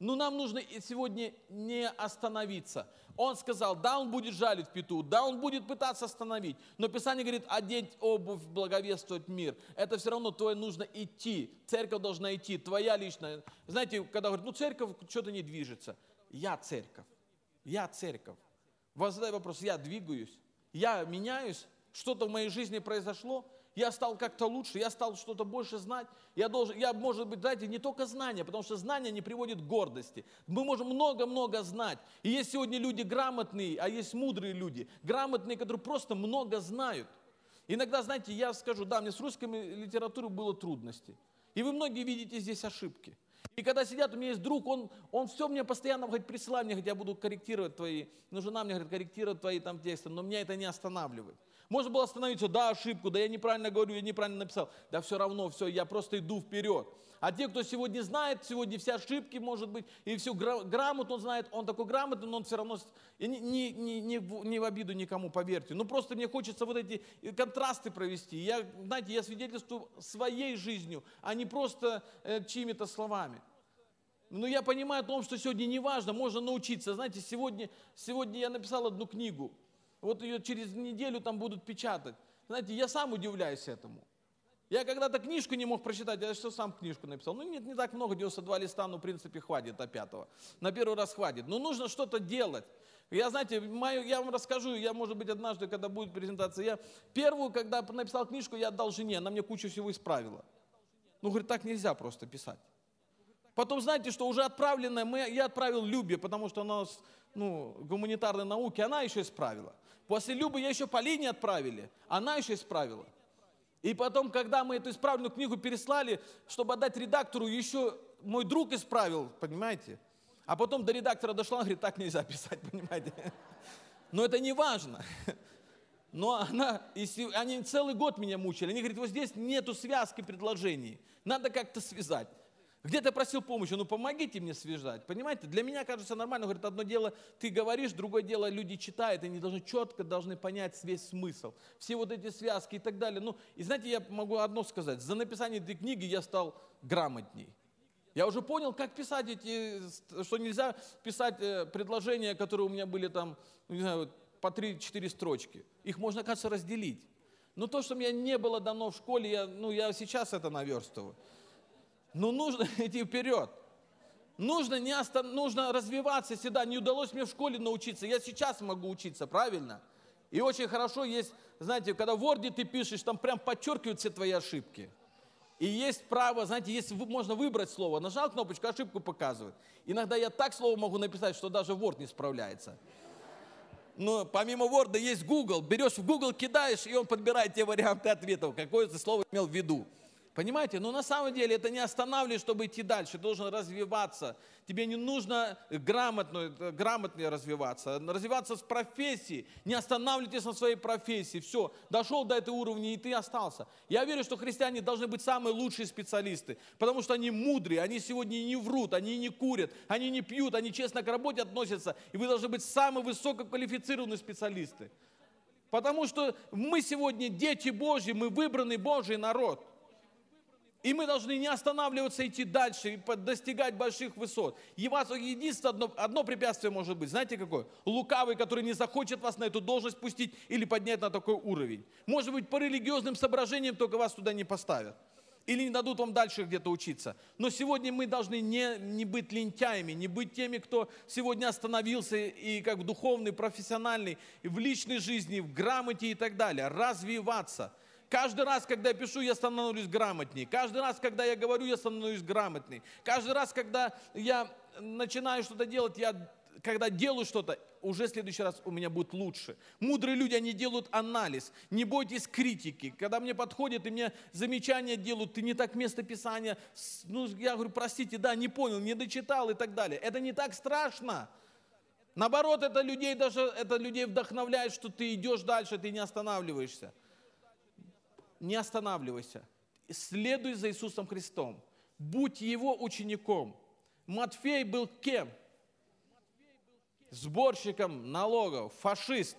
Но нам нужно сегодня не остановиться. Он сказал, да, он будет жалить в пету, да, он будет пытаться остановить. Но Писание говорит, одеть обувь, благовествовать мир. Это все равно твое нужно идти. Церковь должна идти, твоя личная. Знаете, когда говорят, ну церковь что-то не движется. Я церковь. я церковь. Воздай вопрос, я двигаюсь, я меняюсь, что-то в моей жизни произошло, я стал как-то лучше, я стал что-то больше знать, я должен, я, может быть, знаете, не только знания, потому что знания не приводят к гордости. Мы можем много-много знать. И есть сегодня люди грамотные, а есть мудрые люди, грамотные, которые просто много знают. Иногда, знаете, я скажу, да, мне с русской литературой было трудности. И вы многие видите здесь ошибки. И когда сидят, у меня есть друг, он, он все мне постоянно говорит, присылай мне, хоть я буду корректировать твои, ну, жена мне говорит, корректировать твои там тексты, но меня это не останавливает. Можно было остановиться, да, ошибку, да, я неправильно говорю, я неправильно написал, да, все равно, все, я просто иду вперед. А те, кто сегодня знает, сегодня все ошибки, может быть, и всю грамоту он знает, он такой грамотный, но он все равно, и не, не, не, не, в, не в обиду никому, поверьте, ну, просто мне хочется вот эти контрасты провести. Я, знаете, я свидетельствую своей жизнью, а не просто э, чьими-то словами. Но я понимаю о том, что сегодня не важно, можно научиться. Знаете, сегодня, сегодня я написал одну книгу, вот ее через неделю там будут печатать. Знаете, я сам удивляюсь этому. Я когда-то книжку не мог прочитать, я что сам книжку написал. Ну нет, не так много, девяносто два листа, но в принципе хватит до пятого. На первый раз хватит. Но нужно что-то делать. Я, знаете, мою, я вам расскажу, я, может быть, однажды, когда будет презентация, я первую, когда написал книжку, я отдал жене, она мне кучу всего исправила. Ну, говорит, так нельзя просто писать. Потом, знаете, что уже отправленная, мы, я отправил Любе, потому что она, ну, гуманитарной науки, она еще исправила. После Любы я еще Полине отправили, она еще исправила. И потом, когда мы эту исправленную книгу переслали, чтобы отдать редактору, еще мой друг исправил, понимаете? А потом до редактора дошла, она говорит, так нельзя писать, понимаете? Но это не важно. Но она, они целый год меня мучили. Они говорят, вот здесь нету связки предложений, надо как-то связать. Где-то просил помощи, ну помогите мне связать, понимаете? Для меня кажется нормально, говорит, одно дело ты говоришь, другое дело люди читают, они должны четко должны понять весь смысл, все вот эти связки и так далее. Ну, и знаете, я могу одно сказать, за написание этой книги я стал грамотней. Я уже понял, как писать эти, что нельзя писать предложения, которые у меня были там, не знаю, по три-четыре строчки. Их можно, кажется, разделить. Но то, что мне не было дано в школе, я, ну, я сейчас это наверстываю. Но нужно идти вперед. Нужно, не остан... нужно развиваться всегда. Не удалось мне в школе научиться. Я сейчас могу учиться, правильно? И очень хорошо есть, знаете, когда в Word ты пишешь, там прям подчеркивают все твои ошибки. И есть право, знаете, есть, можно выбрать слово. Нажал кнопочку, ошибку показывает. Иногда я так слово могу написать, что даже Word не справляется. Но помимо Word есть Google. Берешь в Google, кидаешь, и он подбирает тебе варианты ответов, какое ты слово имел в виду. Понимаете? Но на самом деле это не останавливает, чтобы идти дальше. Ты должен развиваться. Тебе не нужно грамотно, грамотнее развиваться. Развиваться с профессии. Не останавливайтесь на своей профессии. Все, дошел до этого уровня, и ты остался. Я верю, что христиане должны быть самые лучшие специалисты. Потому что они мудрые, они сегодня не врут, они не курят, они не пьют, они честно к работе относятся. И вы должны быть самые высококвалифицированные специалисты. Потому что мы сегодня дети Божьи, мы выбранный Божий народ. И мы должны не останавливаться, идти дальше и достигать больших высот. И вас единственное одно, одно препятствие может быть, знаете какое? Лукавый, который не захочет вас на эту должность пустить или поднять на такой уровень. Может быть, по религиозным соображениям только вас туда не поставят. Или не дадут вам дальше где-то учиться. Но сегодня мы должны не, не быть лентяями, не быть теми, кто сегодня остановился и как в духовной, профессиональной, и в личной жизни, в грамоте и так далее. Развиваться. Каждый раз, когда я пишу, я становлюсь грамотнее. Каждый раз, когда я говорю, я становлюсь грамотнее. Каждый раз, когда я начинаю что-то делать, я, когда делаю что-то, уже в следующий раз у меня будет лучше. Мудрые люди, они делают анализ. Не бойтесь критики. Когда мне подходят и мне замечания делают, ты не так место писания. Ну, я говорю, простите, да, не понял, не дочитал и так далее. Это не так страшно. Наоборот, это людей, даже, это людей вдохновляет, что ты идешь дальше, ты не останавливаешься. Не останавливайся, следуй за Иисусом Христом, будь Его учеником. Матфей был кем? Сборщиком налогов, фашист.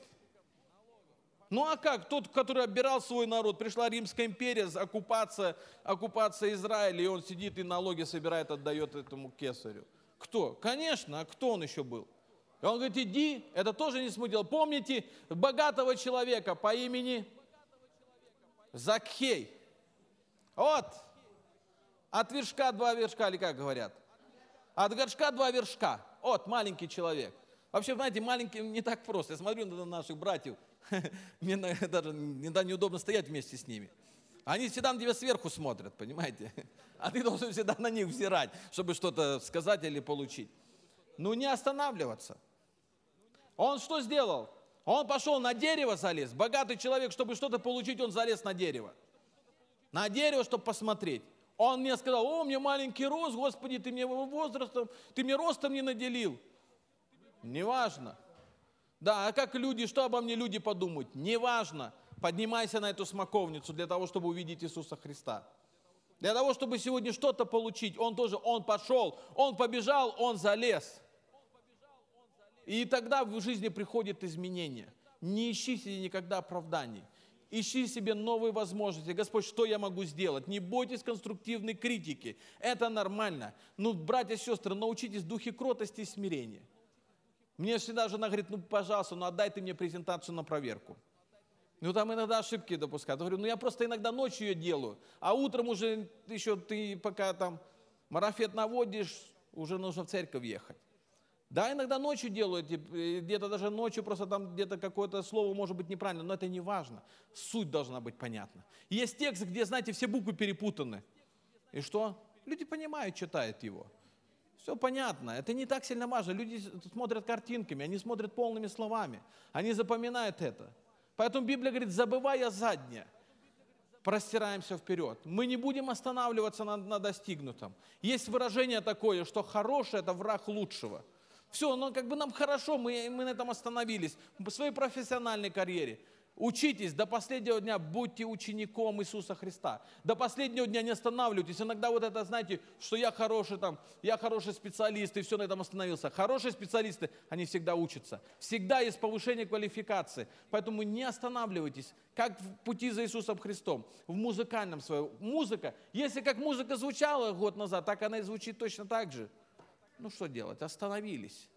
Ну а как? Тот, который обирал свой народ, пришла Римская империя, оккупация, оккупация Израиля, и он сидит и налоги собирает, отдает этому кесарю. Кто? Конечно, а кто он еще был? И он говорит, иди, это тоже не смутило. Помните богатого человека по имени... Закхей. Вот. От вершка два вершка, или как говорят? От горшка два вершка. Вот, маленький человек. Вообще, знаете, маленьким не так просто. Я смотрю на наших братьев, мне даже иногда неудобно стоять вместе с ними. Они всегда на тебя сверху смотрят, понимаете? А ты должен всегда на них взирать, чтобы что-то сказать или получить. Ну, не останавливаться. Он что сделал? Он пошел на дерево залез. Богатый человек, чтобы что-то получить, он залез на дерево. На дерево, чтобы посмотреть. Он мне сказал: о, мне маленький рост, Господи, ты мне его возрастом, ты мне ростом не наделил. Неважно. Да, а как люди, что обо мне люди подумают? Неважно. Поднимайся на эту смоковницу для того, чтобы увидеть Иисуса Христа. Для того, чтобы сегодня что-то получить. Он тоже, он пошел, он побежал, он залез. И тогда в жизни приходит изменение. Не ищи себе никогда оправданий. Ищи себе новые возможности. Господь, что я могу сделать? Не бойтесь конструктивной критики. Это нормально. Ну, братья и сестры, научитесь в духе кротости и смирения. Мне всегда жена говорит: ну, пожалуйста, ну, отдай ты мне презентацию на проверку. Ну, там иногда ошибки допускают. Я говорю: ну, я просто иногда ночью ее делаю, а утром уже еще ты пока там марафет наводишь, уже нужно в церковь ехать. Да, иногда ночью делают, где-то даже ночью просто там где-то какое-то слово может быть неправильно, но это не важно. Суть должна быть понятна. Есть текст, где, знаете, все буквы перепутаны. И что? Люди понимают, читают его. Все понятно, это не так сильно важно. Люди смотрят картинками, они смотрят полными словами, они запоминают это. Поэтому Библия говорит: забывая заднее, простираемся вперед. Мы не будем останавливаться на, на достигнутом. Есть выражение такое, что хорошее – это враг лучшего. Все, ну как бы нам хорошо, мы, мы на этом остановились. В своей профессиональной карьере учитесь до последнего дня, будьте учеником Иисуса Христа. До последнего дня не останавливайтесь. Иногда вот это, знаете, что я хороший там, я хороший специалист, и все на этом остановился. Хорошие специалисты, они всегда учатся. Всегда есть повышение квалификации. Поэтому не останавливайтесь, как в пути за Иисусом Христом, в музыкальном своем. Музыка, если как музыка звучала год назад, так она и звучит точно так же. Ну что делать, остановились.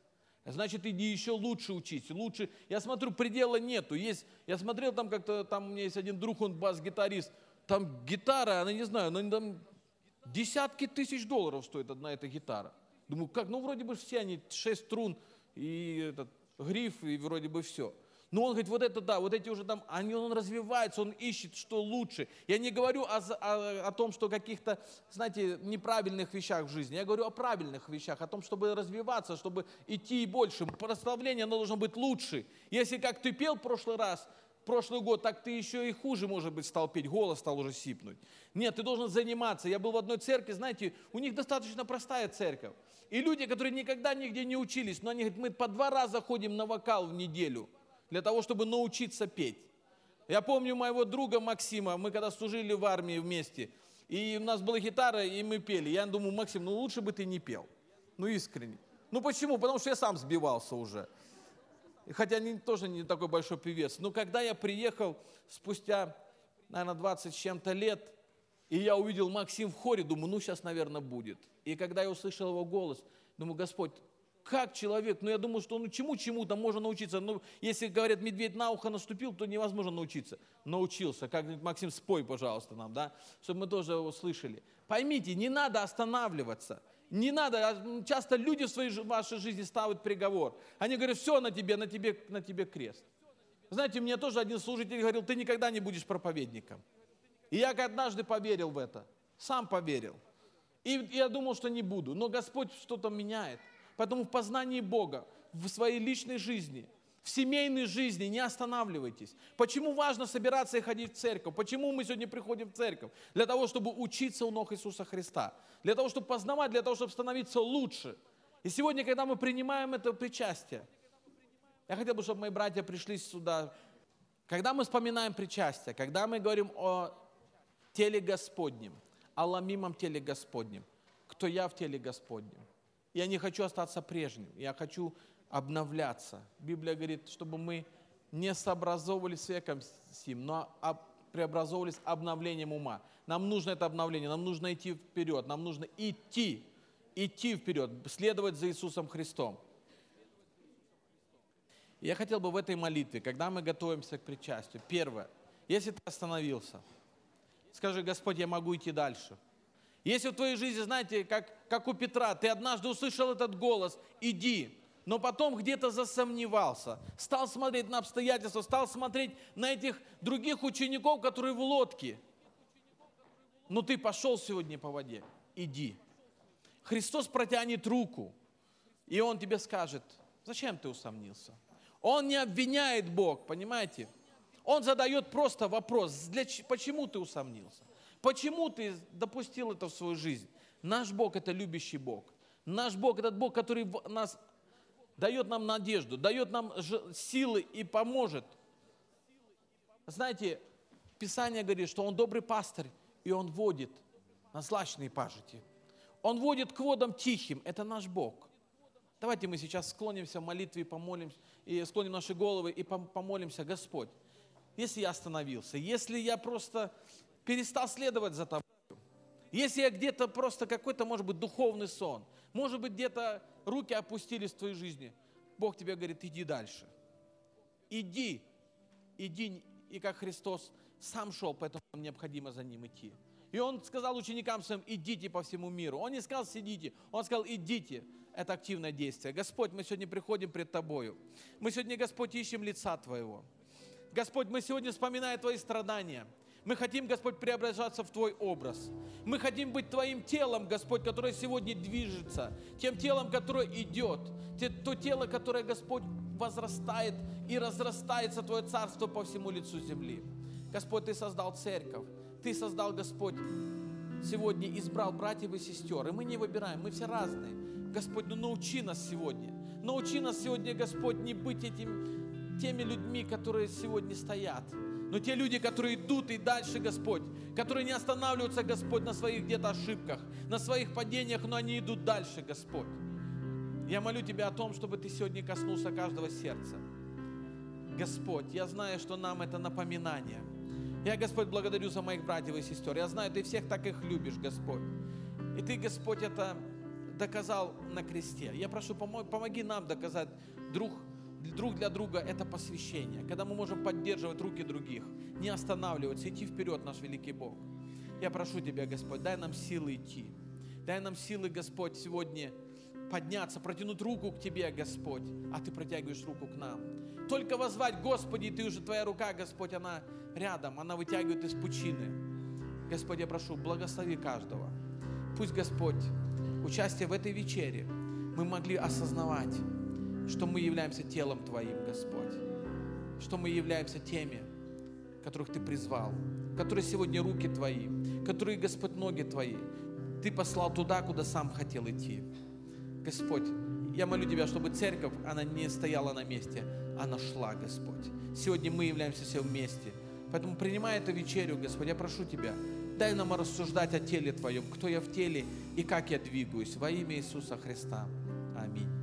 Значит, иди еще лучше учись, лучше. Я смотрю, предела нету. Есть, я смотрел там как-то, там у меня есть один друг, он бас-гитарист. Там гитара, она не знаю, но там десятки тысяч долларов стоит одна эта гитара. Думаю, как, ну вроде бы все они, шесть струн и этот, гриф, и вроде бы все. Но он говорит, вот это да, вот эти уже там, они, он развивается, он ищет, что лучше. Я не говорю о, о, о том, что каких-то, знаете, неправильных вещах в жизни. Я говорю о правильных вещах, о том, чтобы развиваться, чтобы идти и больше. Прославление, оно должно быть лучше. Если как ты пел в прошлый раз, прошлый год, так ты еще и хуже, может быть, стал петь, голос стал уже сипнуть. Нет, ты должен заниматься. Я был в одной церкви, знаете, у них достаточно простая церковь. И люди, которые никогда нигде не учились, но они говорят, мы по два раза ходим на вокал в неделю. Для того, чтобы научиться петь. Я помню моего друга Максима, мы когда служили в армии вместе, и у нас была гитара, и мы пели. Я думаю, Максим, ну лучше бы ты не пел. Ну искренне. Ну почему? Потому что я сам сбивался уже. Хотя не, тоже не такой большой певец. Но когда я приехал спустя, наверное, двадцать с чем-то лет, и я увидел Максим в хоре, думаю, ну сейчас, наверное, будет. И когда я услышал его голос, думаю, Господь, как человек, ну я думаю, что ну чему-чему-то можно научиться. Ну, если, говорят, медведь на ухо наступил, то невозможно научиться. Научился. Как говорит Максим, спой, пожалуйста, нам, да, чтобы мы тоже его слышали. Поймите, не надо останавливаться. Не надо. Часто люди в своей, в вашей жизни ставят приговор. Они говорят, все на тебе, на тебе, на тебе крест. Знаете, мне тоже один служитель говорил, ты никогда не будешь проповедником. И я однажды поверил в это. Сам поверил. И, и я думал, что не буду. Но Господь что-то меняет. Поэтому в познании Бога, в своей личной жизни, в семейной жизни не останавливайтесь. Почему важно собираться и ходить в церковь? Почему мы сегодня приходим в церковь? Для того, чтобы учиться у ног Иисуса Христа. Для того, чтобы познавать, для того, чтобы становиться лучше. И сегодня, когда мы принимаем это причастие, я хотел бы, чтобы мои братья пришли сюда. Когда мы вспоминаем причастие, когда мы говорим о теле Господнем, о ломимом теле Господнем, кто я в теле Господнем? Я не хочу остаться прежним, я хочу обновляться. Библия говорит, чтобы мы не сообразовывались с веком сим, но преобразовывались обновлением ума. Нам нужно это обновление, нам нужно идти вперед, нам нужно идти, идти вперед, следовать за Иисусом Христом. Я хотел бы в этой молитве, когда мы готовимся к причастию, первое, если ты остановился, скажи, Господь, я могу идти дальше. Если в твоей жизни, знаете, как, как у Петра, ты однажды услышал этот голос, иди, но потом где-то засомневался, стал смотреть на обстоятельства, стал смотреть на этих других учеников, которые в лодке. Но ты пошел сегодня по воде, иди. Христос протянет руку, и Он тебе скажет, зачем ты усомнился? Он не обвиняет Бог, понимаете? Он задает просто вопрос, для, почему ты усомнился? Почему ты допустил это в свою жизнь? Наш Бог – это любящий Бог. Наш Бог – этот Бог, который нас, дает нам надежду, дает нам силы и поможет. Знаете, Писание говорит, что Он добрый пастырь, и Он водит на злачные пажити. Он водит к водам тихим. Это наш Бог. Давайте мы сейчас склонимся в молитве и помолимся, и склоним наши головы и помолимся. Господь, если я остановился, если я просто перестал следовать за Тобой, если я где-то просто какой-то, может быть, духовный сон, может быть, где-то руки опустились в твоей жизни, Бог тебе говорит, иди дальше. Иди, иди, и как Христос сам шел, поэтому нам необходимо за Ним идти. И Он сказал ученикам своим, идите по всему миру. Он не сказал, сидите, Он сказал, идите. Это активное действие. Господь, мы сегодня приходим пред Тобою. Мы сегодня, Господь, ищем лица Твоего. Господь, мы сегодня вспоминаем Твои страдания. Мы хотим, Господь, преображаться в Твой образ. Мы хотим быть Твоим телом, Господь, которое сегодня движется, тем телом, которое идет, то тело, которое, Господь, возрастает и разрастается Твое царство по всему лицу земли. Господь, Ты создал церковь. Ты создал, Господь, сегодня избрал братьев и сестер. И мы не выбираем, мы все разные. Господь, ну научи нас сегодня. Научи нас сегодня, Господь, не быть этим, теми людьми, которые сегодня стоят. Но те люди, которые идут и дальше, Господь, которые не останавливаются, Господь, на своих где-то ошибках, на своих падениях, но они идут дальше, Господь. Я молю Тебя о том, чтобы Ты сегодня коснулся каждого сердца. Господь, я знаю, что нам это напоминание. Я, Господь, благодарю за моих братьев и сестер. Я знаю, Ты всех так их любишь, Господь. И Ты, Господь, это доказал на кресте. Я прошу, помоги нам доказать друг, друг для друга это посвящение, когда мы можем поддерживать руки других, не останавливаться, идти вперед, наш великий Бог. Я прошу Тебя, Господь, дай нам силы идти. Дай нам силы, Господь, сегодня подняться, протянуть руку к Тебе, Господь, а Ты протягиваешь руку к нам. Только воззвать, Господи, и Ты уже, Твоя рука, Господь, она рядом, она вытягивает из пучины. Господь, я прошу, благослови каждого. Пусть, Господь, участие в этой вечере мы могли осознавать, что мы являемся телом Твоим, Господь, что мы являемся теми, которых Ты призвал, которые сегодня руки Твои, которые, Господь, ноги Твои. Ты послал туда, куда сам хотел идти. Господь, я молю Тебя, чтобы церковь, она не стояла на месте, она шла, Господь. Сегодня мы являемся все вместе. Поэтому принимай эту вечерю, Господь, я прошу Тебя, дай нам рассуждать о теле Твоем, кто я в теле и как я двигаюсь. Во имя Иисуса Христа. Аминь.